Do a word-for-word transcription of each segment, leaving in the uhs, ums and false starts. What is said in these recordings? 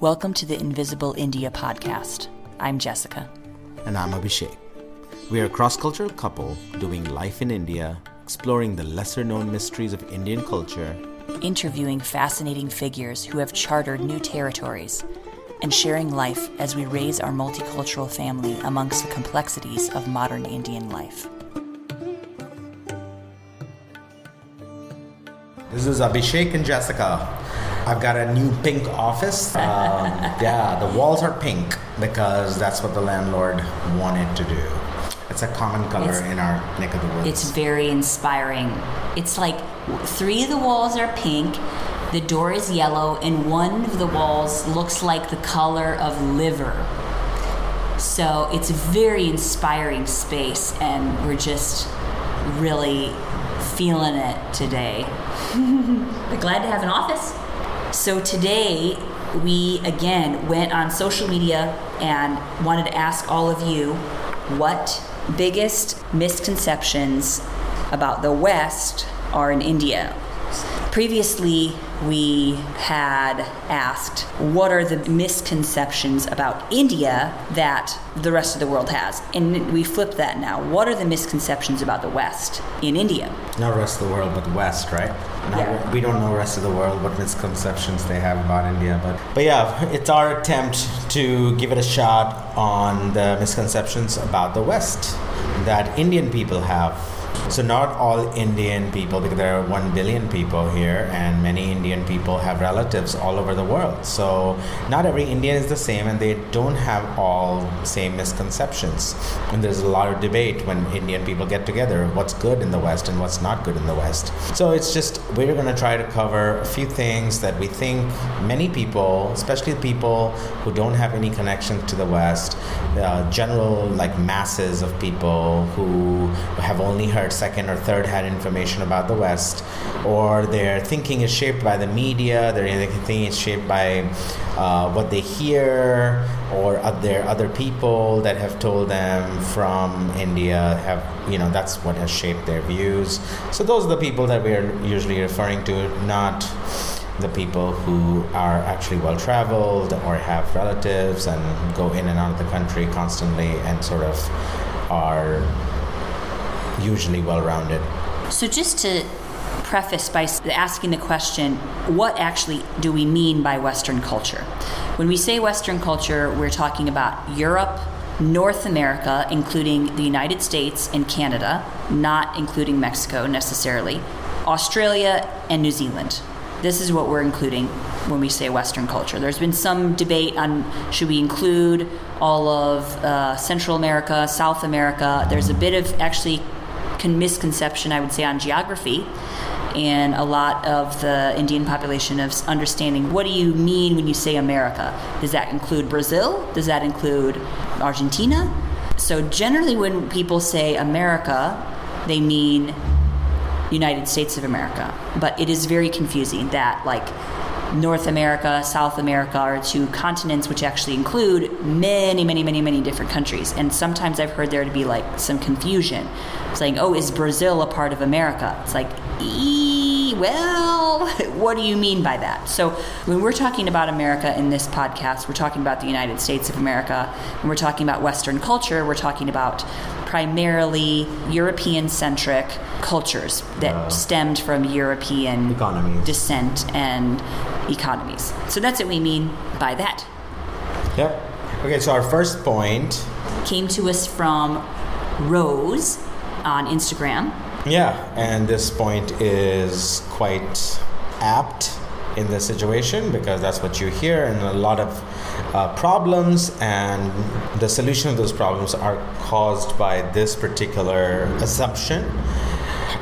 Welcome to the Invisible India podcast. I'm Jessica. And I'm Abhishek. We are a cross-cultural couple doing life in India, exploring the lesser-known mysteries of Indian culture, interviewing fascinating figures who have chartered new territories, and sharing life as we raise our multicultural family amongst the complexities of modern Indian life. This is Abhishek and Jessica. I've got a new pink office. Um, yeah, the walls are pink because that's what the landlord wanted to do. It's a common color it's, in our neck of the woods. It's very inspiring. It's like three of the walls are pink, the door is yellow, and one of the walls looks like the color of liver. So it's a very inspiring space, and we're just really feeling it today. We're glad to have an office. So today, we again went on social media and wanted to ask all of you what biggest misconceptions about the West are in India. Previously, we had asked, what are the misconceptions about India that the rest of the world has? And we flipped that now. What are the misconceptions about the West in India? Not rest of the world, but West, right? Not, yeah. We don't know rest of the world, what misconceptions they have about India. But, but yeah, it's our attempt to give it a shot on the misconceptions about the West that Indian people have. So not all Indian people, because there are one billion people here, and many Indian people have relatives all over the world. So not every Indian is the same, and they don't have all the same misconceptions. And there's a lot of debate when Indian people get together, what's good in the West and what's not good in the West. So it's just, we're going to try to cover a few things that we think many people, especially people who don't have any connection to the West, uh, general like masses of people who have only heard second or third hand information about the West, or their thinking is shaped by the media, their thinking is shaped by uh, what they hear, or other other people that have told them from India have, you know, that's what has shaped their views. So those are the people that we are usually referring to, not the people who are actually well-traveled or have relatives and go in and out of the country constantly and sort of are usually well-rounded. So just to preface by asking the question, what actually do we mean by Western culture? When we say Western culture, we're talking about Europe, North America, including the United States and Canada, not including Mexico necessarily, Australia and New Zealand. This is what we're including when we say Western culture. There's been some debate on should we include all of uh, Central America, South America. There's a bit of actually misconception, I would say, on geography, and a lot of the Indian population of understanding what do you mean when you say America? Does that include Brazil? Does that include Argentina? So generally when people say America, they mean United States of America. But it is very confusing that like North America, South America are two continents which actually include many, many, many, many different countries. And sometimes I've heard there to be like some confusion, saying, oh, is Brazil a part of America? It's like, eee, well, what do you mean by that? So when we're talking about America in this podcast, we're talking about the United States of America. When we're talking about Western culture, we're talking about primarily European-centric cultures that uh, stemmed from European economies. descent and economies. So that's what we mean by that. Yep. Okay, so our first point came to us from Rose on Instagram. Yeah, and this point is quite apt in this situation because that's what you hear, and a lot of uh, problems and the solution of those problems are caused by this particular assumption,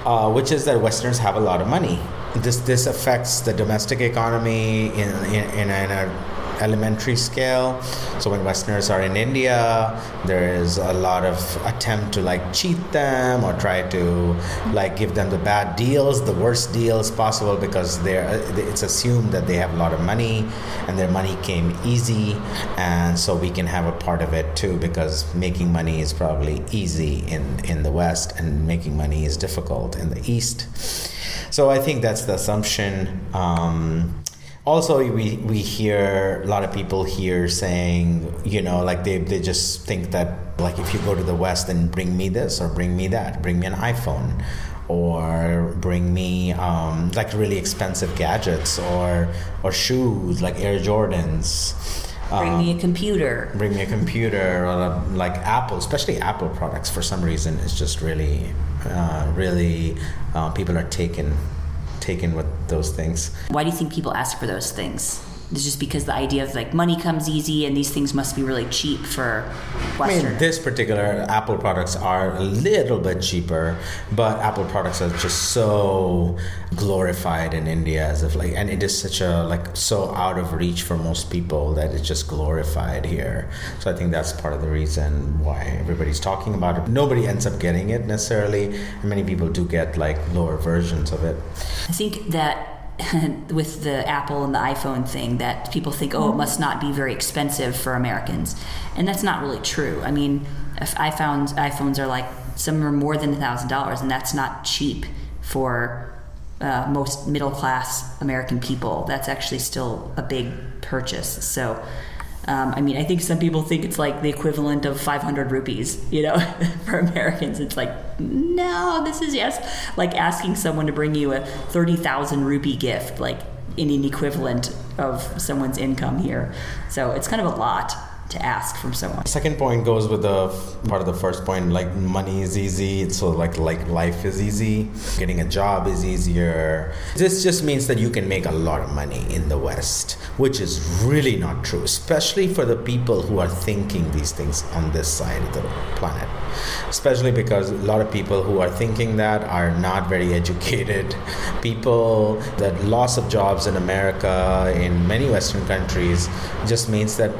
uh, which is that Westerners have a lot of money. This this affects the domestic economy in in, in, a, in a elementary scale. So when Westerners are in India, there is a lot of attempt to like cheat them or try to like give them the bad deals, the worst deals possible, because they're it's assumed that they have a lot of money and their money came easy, and so we can have a part of it too, because making money is probably easy in in the West and making money is difficult in the East. So I think that's the assumption. Um, Also, we, we hear a lot of people here saying, you know, like they, they just think that, like, if you go to the West, then bring me this or bring me that, bring me an iPhone or bring me um, like really expensive gadgets or or shoes like Air Jordans. Bring um, me a computer. Bring me a computer or a, like Apple, especially Apple products. For some reason, it's just really, uh, really uh, people are taken. taken with those things. Why do you think people ask for those things? It's just because the idea of like money comes easy and these things must be really cheap for Western. I mean, this particular Apple products are a little bit cheaper, but Apple products are just so glorified in India as if like, and it is such a like so out of reach for most people that it's just glorified here. So I think that's part of the reason why everybody's talking about it. Nobody ends up getting it necessarily. And many people do get like lower versions of it. I think that with the Apple and the iPhone thing that people think, oh, it must not be very expensive for Americans. And that's not really true. I mean, if I found iPhones are like, some are more than one thousand dollars, and that's not cheap for uh, most middle-class American people. That's actually still a big purchase. So, um, I mean, I think some people think it's like the equivalent of five hundred rupees, you know, for Americans. It's like, no, this is yes. Like asking someone to bring you a thirty thousand rupee gift, like in an equivalent of someone's income here. So it's kind of a lot to ask from someone. Second point goes with the part of the first point, like money is easy. So like, like life is easy. Getting a job is easier. This just means that you can make a lot of money in the West, which is really not true, especially for the people who are thinking these things on this side of the planet. Especially because a lot of people who are thinking that are not very educated people. That loss of jobs in America, in many Western countries, just means that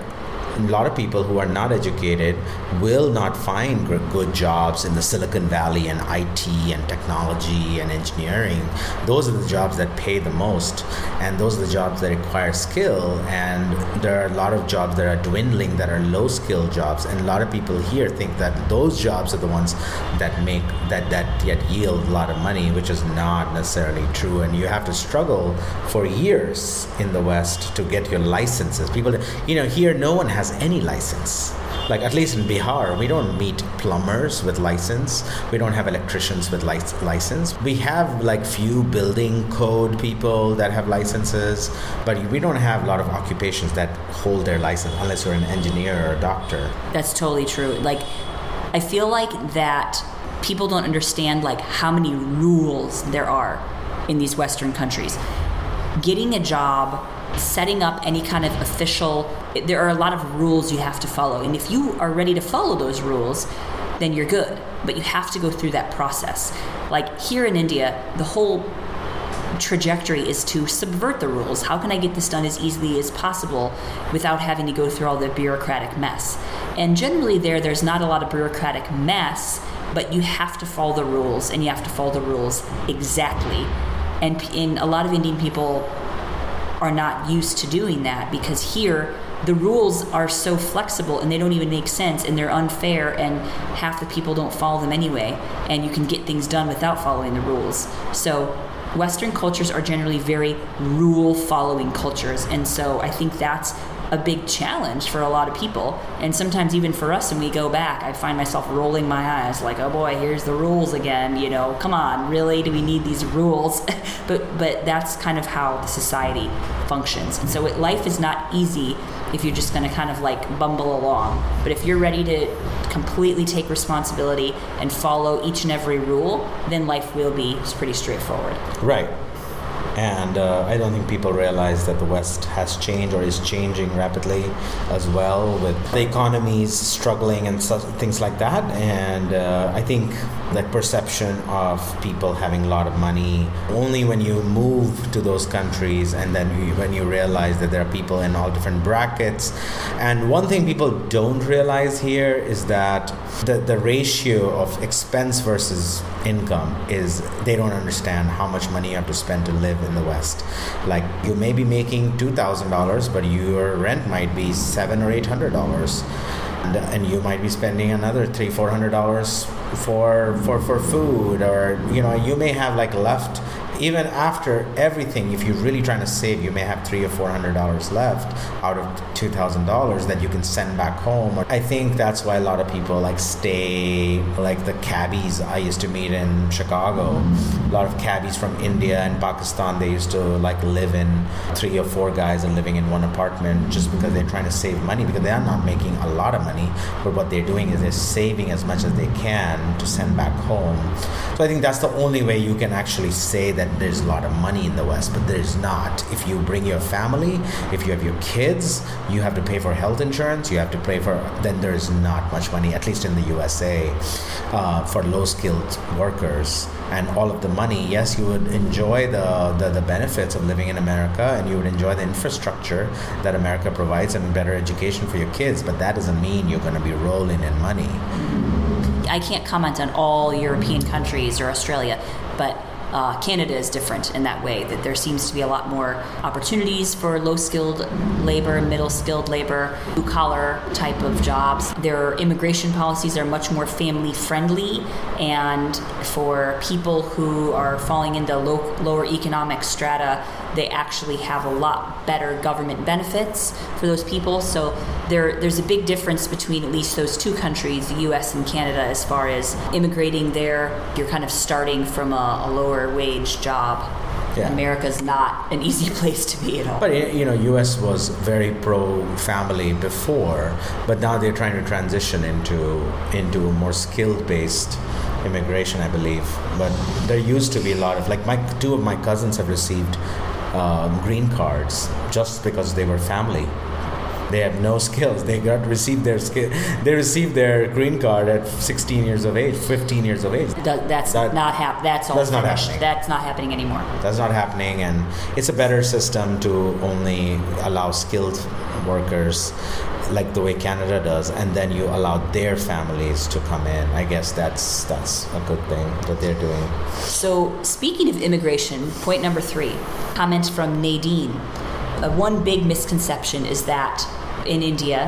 a lot of people who are not educated will not find good jobs in the Silicon Valley and I T and technology and engineering. Those are the jobs that pay the most, and those are the jobs that require skill. And there are a lot of jobs that are dwindling that are low skill jobs. And a lot of people here think that those jobs are the ones that make that that yet yield a lot of money, which is not necessarily true. And you have to struggle for years in the West to get your licenses. People, you know, here no one has any license. Like at least in Bihar, we don't meet plumbers with license. We don't have electricians with lic- license. We have like few building code people that have licenses, but we don't have a lot of occupations that hold their license unless you're an engineer or a doctor. That's totally true. Like I feel like that people don't understand like how many rules there are in these Western countries. Getting a job, setting up any kind of official, there are a lot of rules you have to follow. And if you are ready to follow those rules, then you're good. But you have to go through that process. Like here in India, the whole trajectory is to subvert the rules. How can I get this done as easily as possible without having to go through all the bureaucratic mess? And generally there, there's not a lot of bureaucratic mess, but you have to follow the rules, and you have to follow the rules exactly. And in a lot of Indian people are not used to doing that, because here the rules are so flexible and they don't even make sense and they're unfair, and half the people don't follow them anyway, and you can get things done without following the rules. So Western cultures are generally very rule-following cultures, and so I think that's a big challenge for a lot of people. And sometimes even for us, when we go back, I find myself rolling my eyes like, oh boy, here's the rules again, you know, come on, really, do we need these rules? but but that's kind of how the society functions. And so it, life is not easy if you're just going to kind of like bumble along. But if you're ready to completely take responsibility and follow each and every rule, then life will be pretty straightforward. Right. And uh, I don't think people realize that the West has changed or is changing rapidly as well, with the economies struggling and such, things like that. And uh, I think that perception of people having a lot of money, only when you move to those countries and then you, when you realize that there are people in all different brackets. And one thing people don't realize here is that the, the ratio of expense versus income is, they don't understand how much money you have to spend to live in the West. Like you may be making two thousand dollars, but your rent might be seven or eight hundred dollars, and, and you might be spending another three four hundred dollars for for for food, or you know, you may have like left even after everything, if you're really trying to save, you may have three or four hundred dollars left out of two thousand dollars that you can send back home. I think that's why a lot of people like stay, like the cabbies I used to meet in Chicago. A lot of cabbies from India and Pakistan, they used to like live in, three or four guys are living in one apartment just because they're trying to save money, because they are not making a lot of money, but what they're doing is they're saving as much as they can to send back home. So I think that's the only way you can actually say that there's a lot of money in the West, but there's not. If you bring your family, if you have your kids, you have to pay for health insurance, you have to pay for, then there is not much money, at least in the U S A, uh, for low-skilled workers. And all of the money, yes, you would enjoy the, the, the benefits of living in America, and you would enjoy the infrastructure that America provides and better education for your kids, but that doesn't mean you're going to be rolling in money. I can't comment on all European countries or Australia, but Uh, Canada is different in that way, that there seems to be a lot more opportunities for low-skilled labor, middle-skilled labor, blue-collar type of jobs. Their immigration policies are much more family-friendly, and for people who are falling into low, lower economic strata, they actually have a lot better government benefits for those people. So there, there's a big difference between at least those two countries, the U S and Canada, as far as immigrating there. You're kind of starting from a, a lower wage job. Yeah. America's not an easy place to be at all. But, you know, U S was very pro-family before, but now they're trying to transition into into a more skill-based immigration, I believe. But there used to be a lot of, like, my two of my cousins have received um, green cards just because they were family. They have no skills. They got received their skill. They received their green card at sixteen years of age, fifteen years of age. That, that's that, not hap- That's all. That's not happening. That's not happening anymore. That's not happening, and it's a better system to only allow skilled workers, like the way Canada does, and then you allow their families to come in. I guess that's that's a good thing that they're doing. So speaking of immigration, point number three, comment from Nadine. Uh, one big misconception is that in India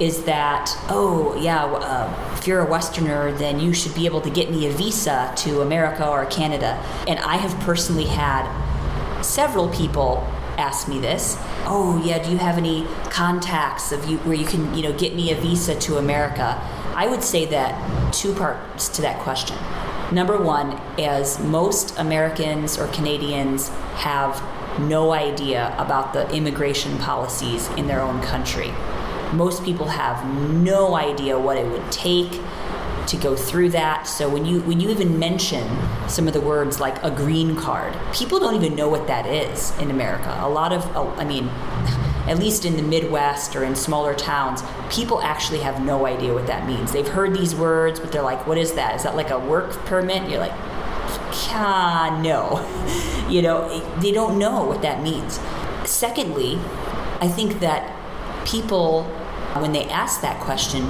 is that, oh, yeah, uh, if you're a Westerner, then you should be able to get me a visa to America or Canada. And I have personally had several people ask me this. Oh, yeah, do you have any contacts of you where you can, you know, get me a visa to America? I would say that two parts to that question. Number one is most Americans or Canadians have no idea about the immigration policies in their own country. Most people have no idea what it would take to go through that. So when you when you even mention some of the words like a green card, people don't even know what that is in America. A lot of, I mean, at least in the Midwest or in smaller towns, people actually have no idea what that means. They've heard these words, but they're like, what is that? Is that like a work permit? And you're like, ah, no. You know, they don't know what that means. Secondly, I think that people, when they ask that question,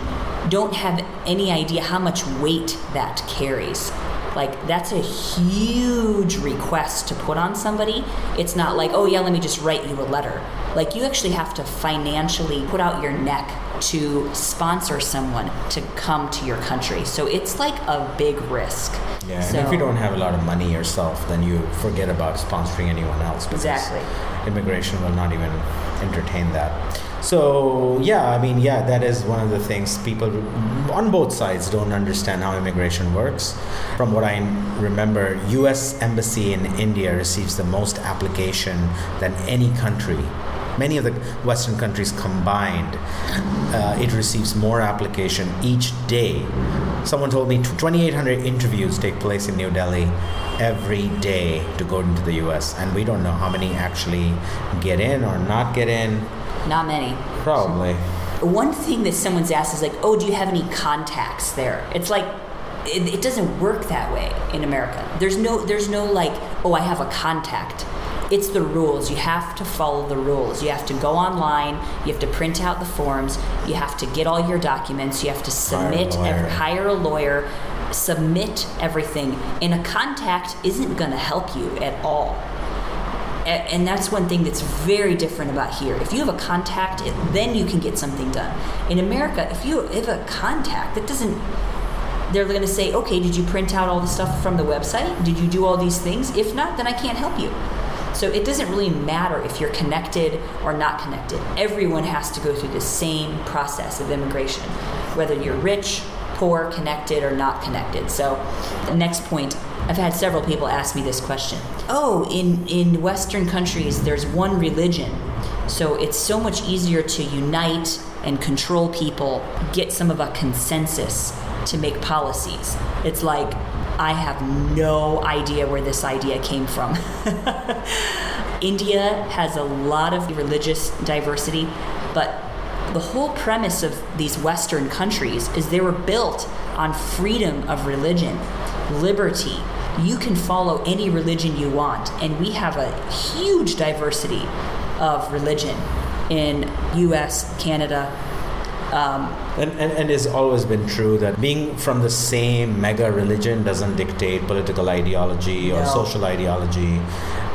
don't have any idea how much weight that carries. Like, that's a huge request to put on somebody. It's not like, oh, yeah, let me just write you a letter. Like, you actually have to financially put out your neck to sponsor someone to come to your country. So it's like a big risk. Yeah, so, and if you don't have a lot of money yourself, then you forget about sponsoring anyone else. Exactly. Immigration will not even entertain that. So, yeah, I mean, yeah, that is one of the things people on both sides don't understand how immigration works. From what I remember, U S Embassy in India receives the most application than any country. Many of the Western countries combined, uh, it receives more application each day. Someone told me twenty-eight hundred interviews take place in New Delhi every day to go into the U S, and we don't know how many actually get in or not get in. Not many. Probably. One thing that someone's asked is like, oh, do you have any contacts there? It's like, it, it doesn't work that way in America. There's no, there's no like, oh, I have a contact. It's the rules. You have to follow the rules. You have to go online. You have to print out the forms. You have to get all your documents. You have to submit, hire a lawyer, every, hire a lawyer submit everything. And a contact isn't going to help you at all. And that's one thing that's very different about here. If you have a contact, then you can get something done. In America, if you have a contact, that doesn't they're going to say, okay, did you print out all the stuff from the website? Did you do all these things? If not, then I can't help you. So it doesn't really matter if you're connected or not connected. Everyone has to go through the same process of immigration, whether you're rich, poor, connected, or not connected. So the next point, I've had several people ask me this question. Oh, in, in Western countries, there's one religion. So it's so much easier to unite and control people, get some of a consensus to make policies. It's like, I have no idea where this idea came from. India has a lot of religious diversity, but the whole premise of these Western countries is they were built on freedom of religion, liberty. You can follow any religion you want, and we have a huge diversity of religion in U S, Canada, Um, and, and, and it's always been true that being from the same mega religion doesn't dictate political ideology or no. social ideology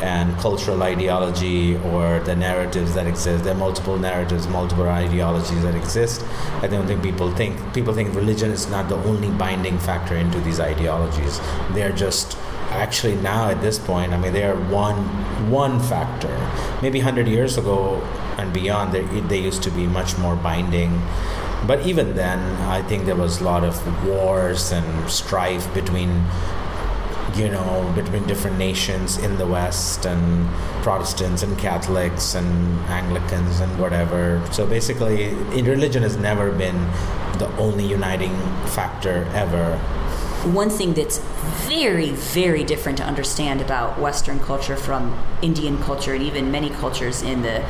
and cultural ideology or the narratives that exist. There are multiple narratives, multiple ideologies that exist. I don't think people think, people think religion is not the only binding factor into these ideologies. They're just... Actually, now at this point, I mean, they are one one factor. Maybe one hundred years ago and beyond, they, they used to be much more binding. But even then, I think there was a lot of wars and strife between, you know, between different nations in the West and Protestants and Catholics and Anglicans and whatever. So basically, religion has never been the only uniting factor ever. One thing that's very, very different to understand about Western culture from Indian culture and even many cultures in the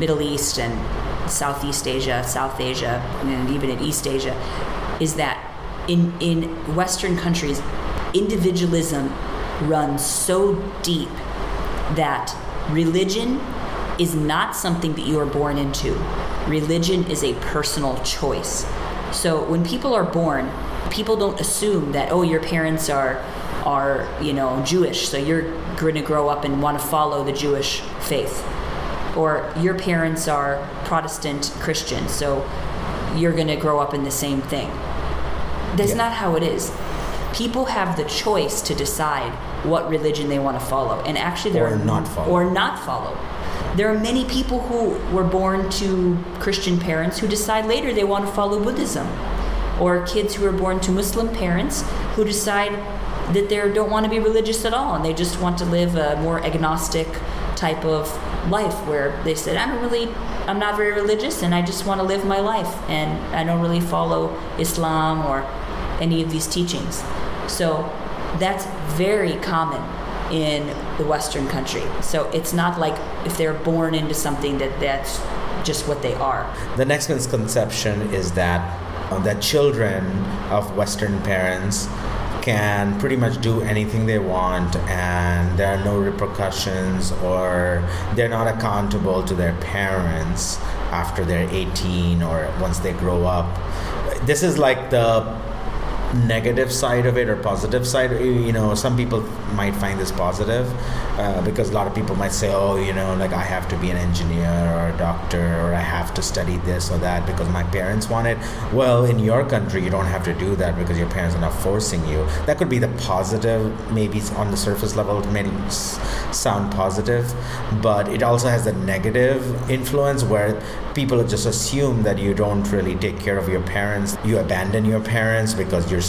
Middle East and Southeast Asia, South Asia, and even in East Asia, is that in, in Western countries, individualism runs so deep that religion is not something that you are born into. Religion is a personal choice. So when people are born, people don't assume that, oh, your parents are, are you know, Jewish, so you're going to grow up and want to follow the Jewish faith. Or your parents are Protestant Christian, so you're going to grow up in the same thing. That's yeah. not how it is. People have the choice to decide what religion they want to follow. And actually, there or are, not follow. Or not follow. There are many people who were born to Christian parents who decide later they want to follow Buddhism. Or kids who are born to Muslim parents who decide that they don't want to be religious at all and they just want to live a more agnostic type of life where they said, I'm really, I'm not very religious and I just want to live my life and I don't really follow Islam or any of these teachings. So that's very common in the Western country. So it's not like if they're born into something that that's just what they are. The next misconception is that that children of Western parents can pretty much do anything they want and there are no repercussions or they're not accountable to their parents after they're eighteen or once they grow up. This is like the negative side of it or positive side. You know, some people might find this positive uh, because a lot of people might say, oh, you know, like I have to be an engineer or a doctor or I have to study this or that because my parents want it. Well, in your country, you don't have to do that because your parents are not forcing you. That could be the positive, maybe on the surface level, it may sound positive, but it also has the negative influence where people just assume that you don't really take care of your parents. You abandon your parents because you're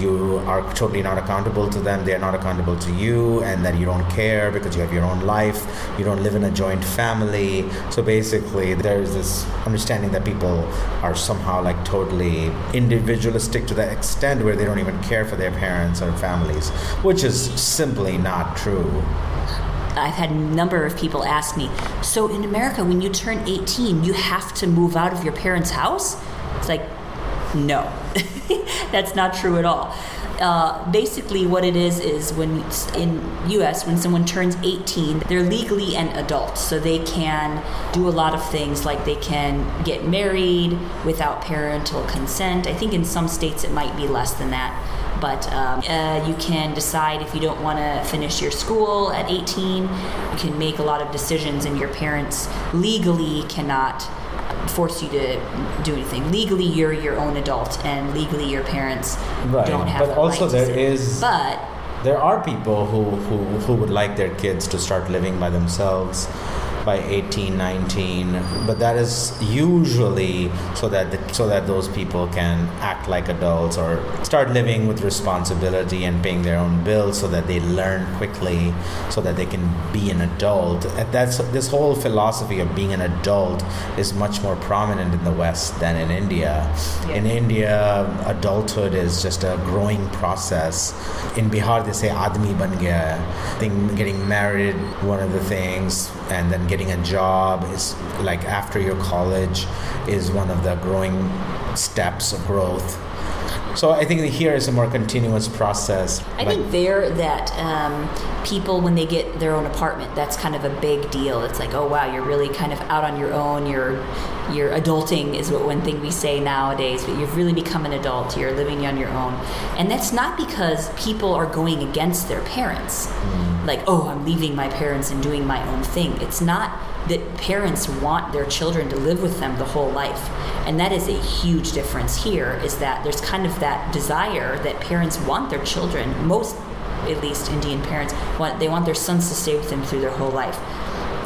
you are totally not accountable to them, they're not accountable to you, and that you don't care because you have your own life, you don't live in a joint family. So basically there is this understanding that people are somehow like totally individualistic to the extent where they don't even care for their parents or families, which is simply not true. I've had a number of people ask me, so in America when you turn eighteen you have to move out of your parents' house? It's like, no, that's not true at all. Uh, basically what it is is when in U S when someone turns eighteen, they're legally an adult. So they can do a lot of things like they can get married without parental consent. I think in some states it might be less than that. But um, uh, you can decide if you don't want to finish your school at eighteen. You can make a lot of decisions and your parents legally cannot force you to do anything. Legally, you're your own adult, and legally, your parents right. don't have. But the also, right there to is. But there are people who, who who would like their kids to start living by themselves by eighteen, nineteen, but that is usually so that the, so that those people can act like adults or start living with responsibility and paying their own bills, so that they learn quickly, so that they can be an adult. That's this whole philosophy of being an adult is much more prominent in the West than in India. Yeah. In India, adulthood is just a growing process. In Bihar, they say "admi ban gaya." I think getting married, one of the things, and then getting a job is like after your college is one of the growing steps of growth. So I think here is a more continuous process. I like, think there that um, people, when they get their own apartment, that's kind of a big deal. It's like, oh, wow, you're really kind of out on your own. You're, you're adulting is what one thing we say nowadays, but you've really become an adult. You're living on your own. And that's not because people are going against their parents. Mm. Like, oh, I'm leaving my parents and doing my own thing. It's not that parents want their children to live with them the whole life. And that is a huge difference here, is that there's kind of that desire that parents want their children, most at least Indian parents, want they want their sons to stay with them through their whole life.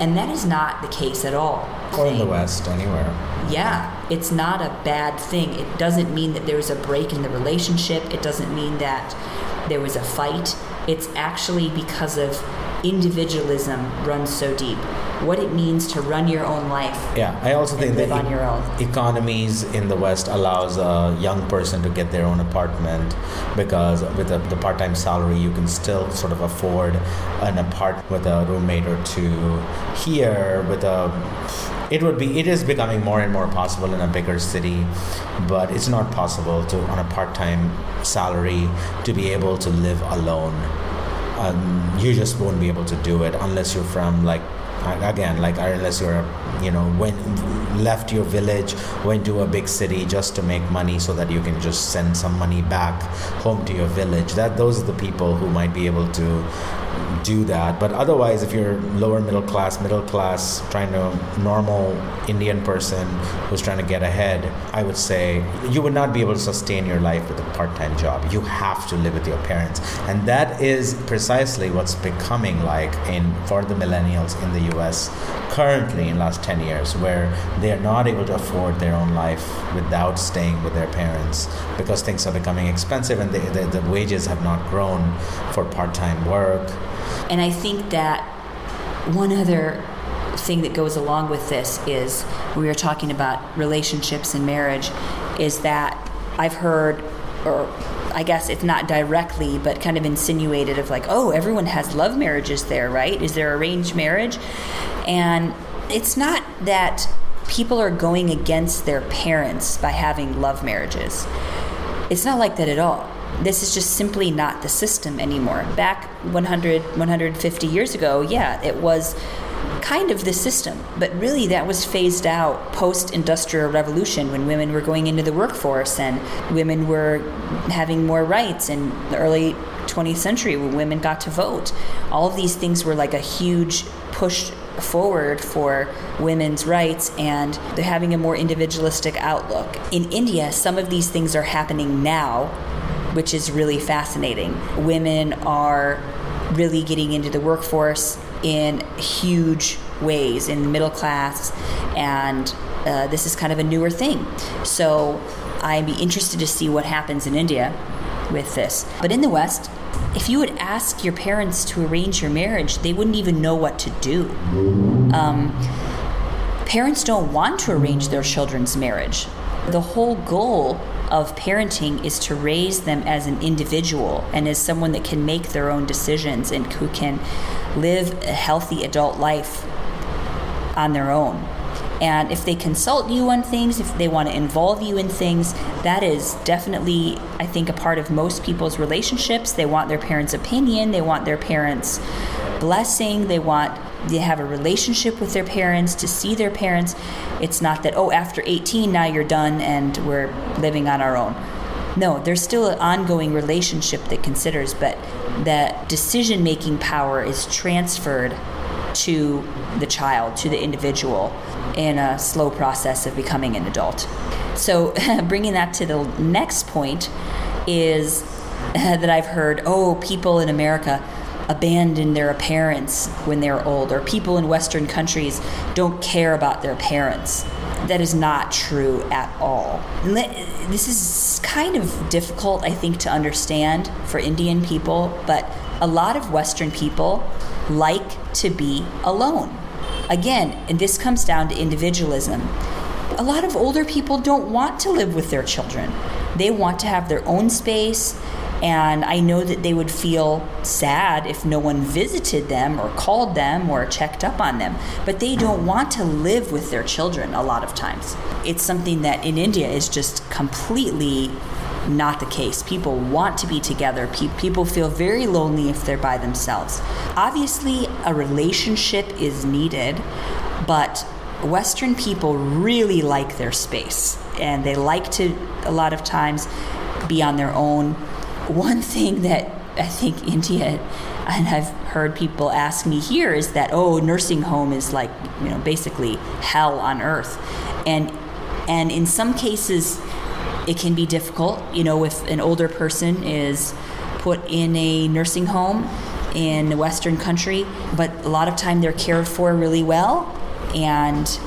And that is not the case at all. Or in the West, anywhere. Yeah, it's not a bad thing. It doesn't mean that there was a break in the relationship. It doesn't mean that there was a fight. It's actually because of individualism runs so deep. What it means to run your own life. Yeah, I also think that on e- your own. Economies in the West allows a young person to get their own apartment, because with a, the part-time salary you can still sort of afford an apartment with a roommate or two. Here, with a it would be it is becoming more and more possible in a bigger city, but it's not possible to on a part-time salary to be able to live alone. Um, you just won't be able to do it unless you're from like. Again, like unless you're, you know, went, left your village, went to a big city just to make money so that you can just send some money back home to your village. That those are the people who might be able to do that. But otherwise, if you're lower middle class, middle class, trying to normal Indian person who's trying to get ahead, I would say you would not be able to sustain your life with a part-time job. You have to live with your parents. And that is precisely what's becoming like in for the millennials in the U S currently in the last ten years, where they are not able to afford their own life without staying with their parents, because things are becoming expensive and they, they, the wages have not grown for part-time work. And I think that one other thing that goes along with this is, we were talking about relationships and marriage, is that I've heard, or I guess it's not directly, but kind of insinuated of like, oh, everyone has love marriages there, right? Is there arranged marriage? And it's not that people are going against their parents by having love marriages. It's not like that at all. This is just simply not the system anymore. Back one hundred, one hundred fifty years ago, yeah, it was kind of the system. But really, that was phased out post-Industrial Revolution, when women were going into the workforce and women were having more rights in the early twentieth century when women got to vote. All of these things were like a huge push forward for women's rights, and they're having a more individualistic outlook. In India, some of these things are happening now, which is really fascinating. Women are really getting into the workforce in huge ways, in the middle class, and uh, this is kind of a newer thing. So I'd be interested to see what happens in India with this. But in the West, if you would ask your parents to arrange your marriage, they wouldn't even know what to do. Um, parents don't want to arrange their children's marriage. The whole goal of parenting is to raise them as an individual and as someone that can make their own decisions and who can live a healthy adult life on their own. And if they consult you on things, if they want to involve you in things, that is definitely, I think, a part of most people's relationships. They want their parents' opinion. They want their parents' blessing. They want to have a relationship with their parents, to see their parents. It's not that, oh, after eighteen, now you're done and we're living on our own. No, there's still an ongoing relationship that considers, but that decision-making power is transferred to the child, to the individual, in a slow process of becoming an adult. So bringing that to the next point is that I've heard, oh, people in America abandon their parents when they're old, or people in Western countries don't care about their parents. That is not true at all. This is kind of difficult, I think, to understand for Indian people, but a lot of Western people like to be alone. Again, and this comes down to individualism. A lot of older people don't want to live with their children. They want to have their own space, and I know that they would feel sad if no one visited them or called them or checked up on them, but they don't want to live with their children a lot of times. It's something that in India is just completely not the case. People want to be together. Pe- people feel very lonely if they're by themselves. Obviously, a relationship is needed, but Western people really like their space, and they like to, a lot of times, be on their own. One thing that I think India, and I've heard people ask me here, is that, oh, nursing home is like, you know, basically hell on earth. And and in some cases, it can be difficult, you know, if an older person is put in a nursing home in a Western country, but a lot of time they're cared for really well, and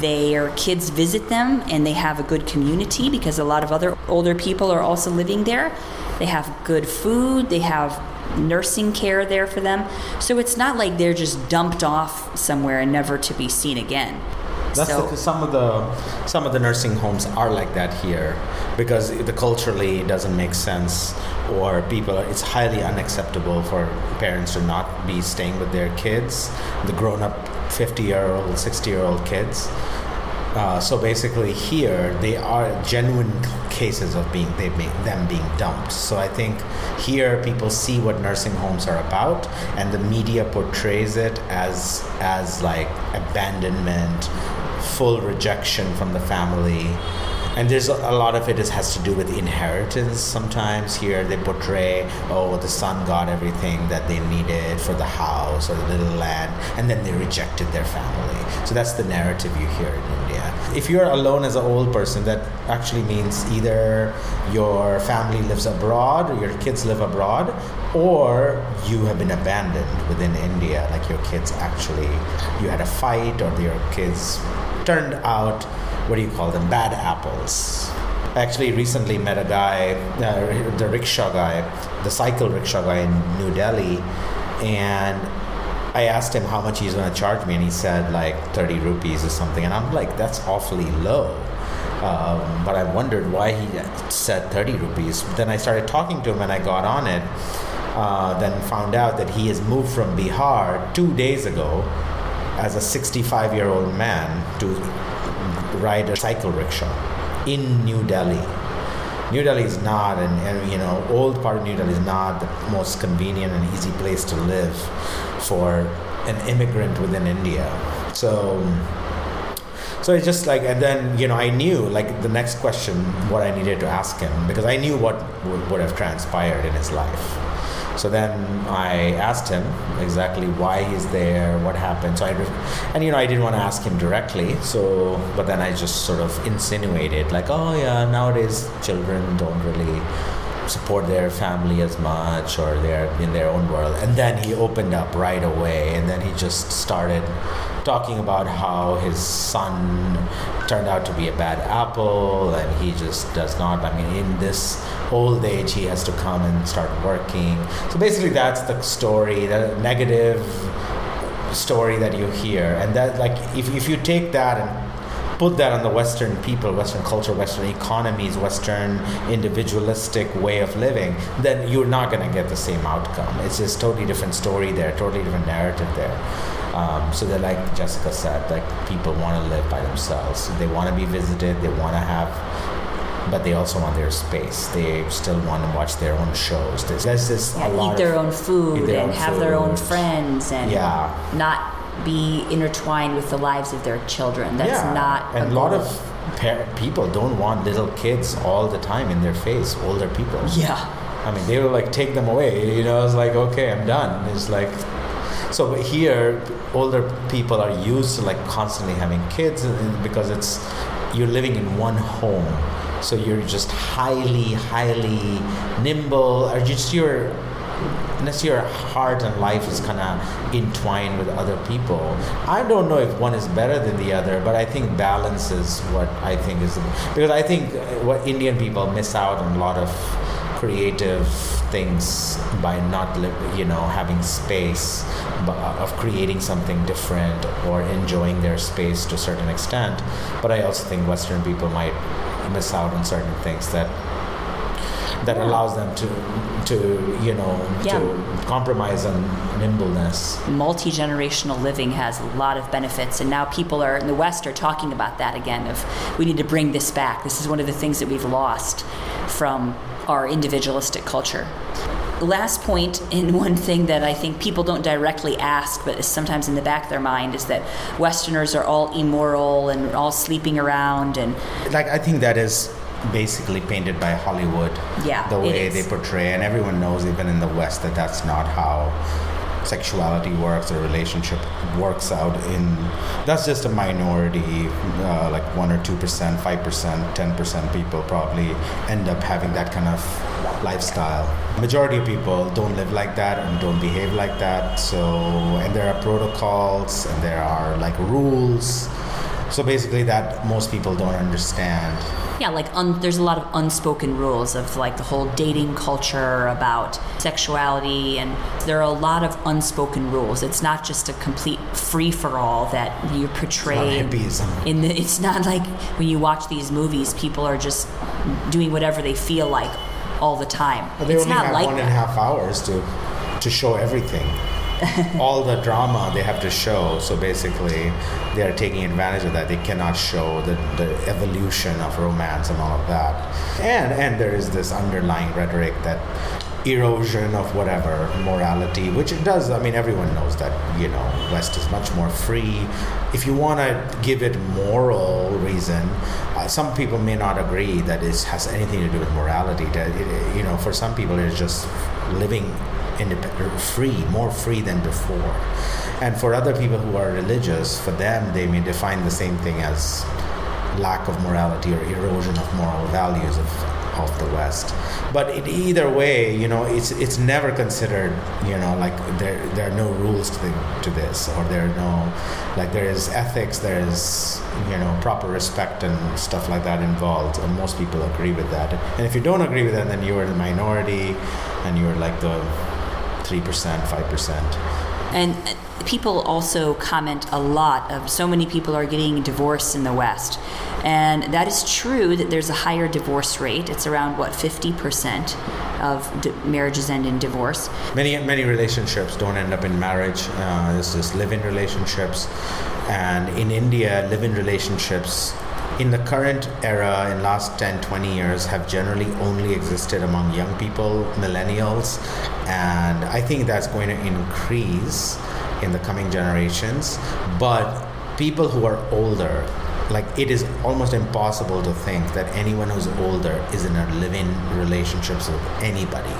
their kids visit them, and they have a good community because a lot of other older people are also living there. They have good food, they have nursing care there for them. So it's not like they're just dumped off somewhere and never to be seen again. That's so. the, some of the some of the nursing homes are like that here because the culturally it doesn't make sense, or people it's highly unacceptable for parents to not be staying with their kids, the grown up fifty year old, sixty year old kids. Uh, so basically here they are genuine cases of being they being, them being dumped. So I think here people see what nursing homes are about, and the media portrays it as as like abandonment, full rejection from the family, and there's a lot of it is, has to do with inheritance. Sometimes here they portray, oh, the son got everything that they needed for the house or the little land, and then they rejected their family. So that's the narrative you hear in India. If you're alone as an old person, that actually means either your family lives abroad or your kids live abroad, or you have been abandoned within India, like your kids actually, you had a fight, or your kids turned out, what do you call them, bad apples. I actually recently met a guy, uh, the rickshaw guy, the cycle rickshaw guy in New Delhi, and I asked him how much he's going to charge me, and he said like thirty rupees or something, and I'm like, that's awfully low. Um, but I wondered why he said thirty rupees. Then I started talking to him and I got on it, uh, then found out that he has moved from Bihar two days ago as a sixty-five year old man to ride a cycle rickshaw in New Delhi. New Delhi is not, and, and you know, old part of New Delhi is not the most convenient and easy place to live for an immigrant within India. So, so it's just like, and then, you know, I knew like the next question, what I needed to ask him, because I knew what would, would have transpired in his life. So then I asked him exactly why he's there, what happened. So I, and you know, I didn't want to ask him directly. So, but then I just sort of insinuated, like, oh yeah, nowadays children don't really support their family as much, or they're in their own world. And then he opened up right away, and then he just started talking about how his son turned out to be a bad apple, and he just does not, I mean, in this old age he has to come and start working. So basically that's the story, the negative story that you hear. And that, like, if if you take that and put that on the Western people, Western culture, Western economies, Western individualistic way of living, then you're not going to get the same outcome. It's just totally different story there, totally different narrative there. Um, so that, like Jessica said, like people want to live by themselves. They want to be visited, they want to have, but they also want their space. They still want to watch their own shows. There's, there's just yeah, a lot eat their of, own food their and own have food. Their own friends and yeah. not... be intertwined with the lives of their children. That's yeah. not and a lot of par- people don't want little kids all the time in their face, older people. Yeah. I mean, they will like take them away, you know, it's like, okay, I'm done. It's like, So here, older people are used to like constantly having kids because it's you're living in one home. So you're just highly, highly nimble, or just your, unless your heart and life is kind of entwined with other people. I don't know if one is better than the other, but I think balance is what I think is, because I think what Indian people miss out on a lot of creative things by not, you know, having space of creating something different or enjoying their space to a certain extent. But I also think Western people might miss out on certain things that that yeah. allows them to, to you know, yeah. to compromise on nimbleness. Multi-generational living has a lot of benefits, and now people are in the West are talking about that again, of we need to bring this back. This is one of the things that we've lost from our individualistic culture. Last point, and one thing that I think people don't directly ask, but is sometimes in the back of their mind, is that Westerners are all immoral and all sleeping around. And like, I think that is basically painted by Hollywood, yeah, the way they portray, and everyone knows, even in the West, that that's not how sexuality works or relationship works out. In that's just a minority, uh, like one or two percent, five percent, ten percent people probably end up having that kind of lifestyle. Majority of people don't live like that and don't behave like that. So, and there are protocols and there are like rules. So basically, that most people don't understand. Yeah, like un- there's a lot of unspoken rules of like the whole dating culture about sexuality, and there are a lot of unspoken rules. It's not just a complete free-for-all that you're portrayed. It's not hippies. In the, it's not like when you watch these movies, people are just doing whatever they feel like all the time. But they it's only not have like one that. and a half hours to to show everything. All the drama they have to show, so basically they are taking advantage of that. They cannot show the, the evolution of romance and all of that. And and there is this underlying rhetoric that erosion of whatever morality, which it does. I mean, everyone knows that, you know, West is much more free. If you want to give it moral reason, uh, some people may not agree that it has anything to do with morality. That it, you know, for some people it's just living independent, free, more free than before. And for other people who are religious, for them, they may define the same thing as lack of morality or erosion of moral values of, of the West. But it, either way, you know, it's it's never considered, you know, like there there are no rules to, the, to this, or there are no, like there is ethics, there is, you know, proper respect and stuff like that involved. And most people agree with that. And if you don't agree with that, then you are the minority and you are like the three percent, five percent. And people also comment a lot of so many people are getting divorced in the West. And that is true that there's a higher divorce rate. It's around, what, fifty percent of di- marriages end in divorce. Many, many relationships don't end up in marriage. Uh, it's just live-in relationships. And in India, live-in relationships in the current era, in last ten, twenty years, have generally only existed among young people, millennials, and I think that's going to increase in the coming generations. But people who are older, like it is almost impossible to think that anyone who's older is in a live-in relationships with anybody.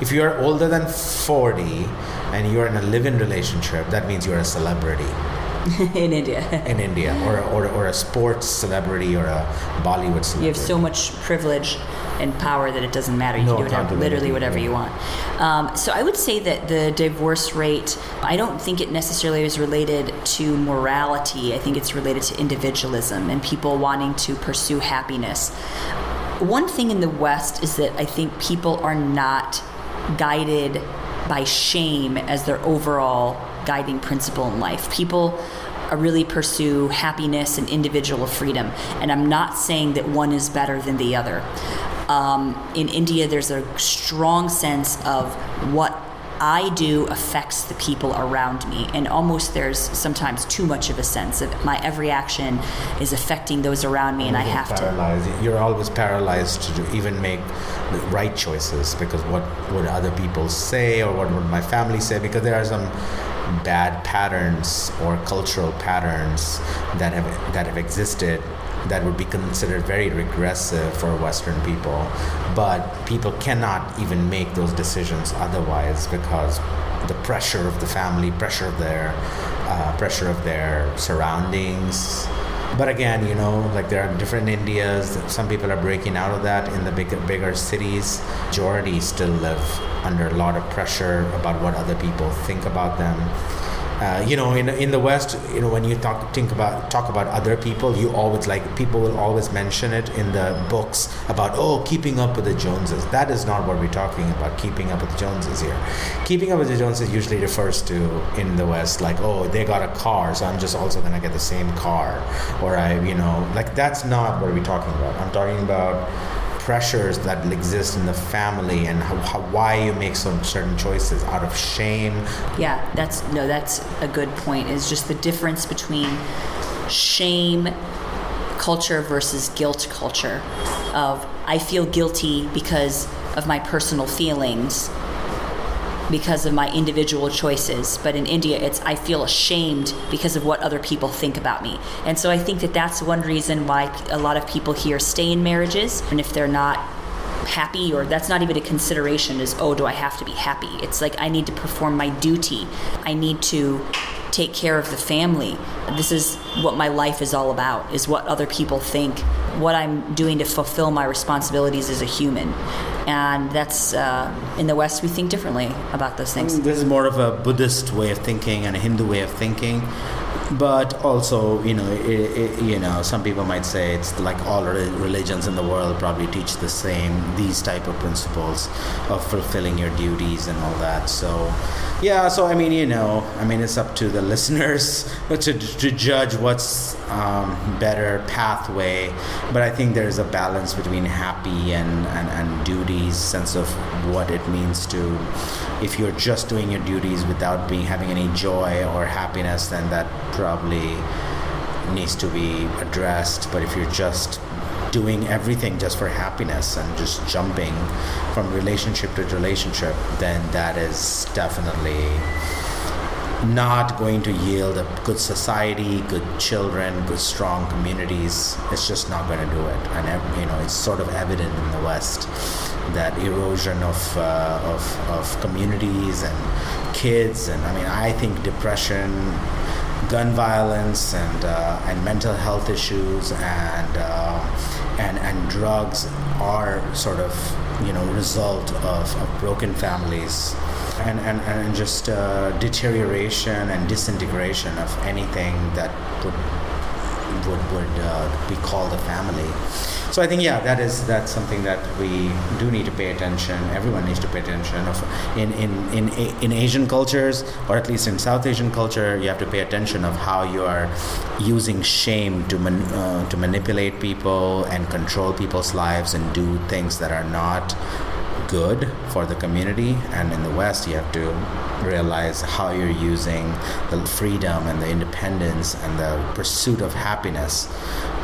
If you're older than forty and you're in a live-in relationship, that means you're a celebrity. in India. in India, or, or or a sports celebrity or a Bollywood celebrity. You have so much privilege and power that it doesn't matter. You no, can do whatever, literally whatever you want. Um, so I would say that the divorce rate, I don't think it necessarily is related to morality. I think it's related to individualism and people wanting to pursue happiness. One thing in the West is that I think people are not guided by shame as their overall guiding principle in life. People really pursue happiness and individual freedom, and I'm not saying that one is better than the other. Um, in India, there's a strong sense of what I do affects the people around me, and almost there's sometimes too much of a sense of my every action is affecting those around me, and I have paralyzed. to. You're always paralyzed to do, even make the right choices, because what would other people say, or what would my family say? Because there are some bad patterns or cultural patterns that have that have existed that would be considered very regressive for Western people, but people cannot even make those decisions otherwise because the pressure of the family, pressure of their uh, pressure of their surroundings. But again, you know, like there are different Indias. Some people are breaking out of that in the bigger, bigger cities. Majority still live under a lot of pressure about what other people think about them. Uh, you know, in in the West, you know, when you talk think about talk about other people, you always like people will always mention it in the books about oh, keeping up with the Joneses. That is not what we're talking about. Keeping up with the Joneses here. Keeping up with the Joneses usually refers to in the West like oh, they got a car, so I'm just also gonna get the same car, or I, you know, like that's not what we're talking about. I'm talking about pressures that exist in the family and how, how, why you make some certain choices out of shame. Yeah, that's no, that's a good point. Is just the difference between shame culture versus guilt culture. Of I feel guilty because of my personal feelings, because of my individual choices. But in India, it's I feel ashamed because of what other people think about me. And so I think that that's one reason why a lot of people here stay in marriages. And if they're not happy, or that's not even a consideration, is, oh, do I have to be happy? It's like I need to perform my duty. I need to take care of the family. This is what my life is all about, is what other people think, what I'm doing to fulfill my responsibilities as a human. And that's, uh, in the West, we think differently about those things. This is more of a Buddhist way of thinking and a Hindu way of thinking. But also, you know, it, it, you know, some people might say it's like all religions in the world probably teach the same, these type of principles of fulfilling your duties and all that. So, yeah, so I mean, you know, I mean, it's up to the listeners to, to judge what's um, better pathway. But I think there's a balance between happy and, and, and duties, sense of what it means to, if you're just doing your duties without being having any joy or happiness, then that probably needs to be addressed. But if you're just doing everything just for happiness and just jumping from relationship to relationship, then that is definitely not going to yield a good society, good children, good strong communities. It's just not going to do it. And you know, it's sort of evident in the West, that erosion of uh, of of communities and kids. And I mean, I think depression, gun violence, and uh, and mental health issues and uh, and and drugs are sort of, you know, result of, of broken families and and and just uh, deterioration and disintegration of anything that would would would uh, be called a family. So I think, yeah, that is that's something that we do need to pay attention. Everyone needs to pay attention. Of in in in in Asian cultures, or at least in South Asian culture, you have to pay attention of how you are using shame to man, uh, to manipulate people and control people's lives and do things that are not good for the community. And in the West, you have to realize how you're using the freedom and the independence and the pursuit of happiness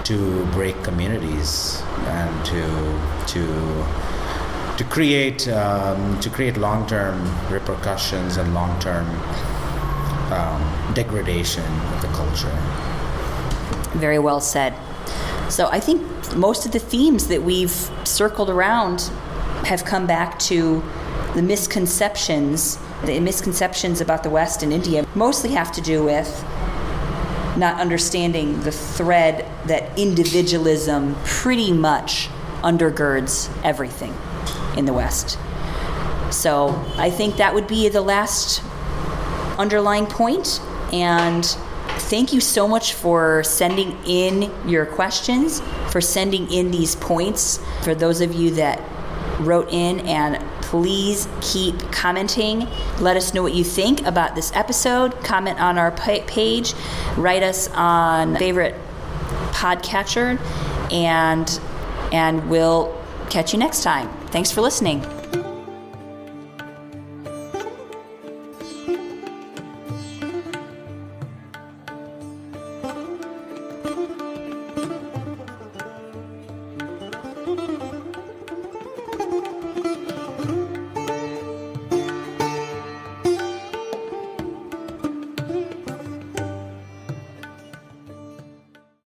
to break communities and to to to create um, to create long-term repercussions and long-term um, degradation of the culture. Very well said. So I think most of the themes that we've circled around have come back to the misconceptions, the misconceptions about the West and India mostly have to do with not understanding the thread that individualism pretty much undergirds everything in the West. So I think that would be the last underlying point. And thank you so much for sending in your questions, for sending in these points. For those of you that wrote in, and please keep commenting. Let us know what you think about this episode. Comment on our page. Write us on favorite podcatcher, and and we'll catch you next time. Thanks for listening.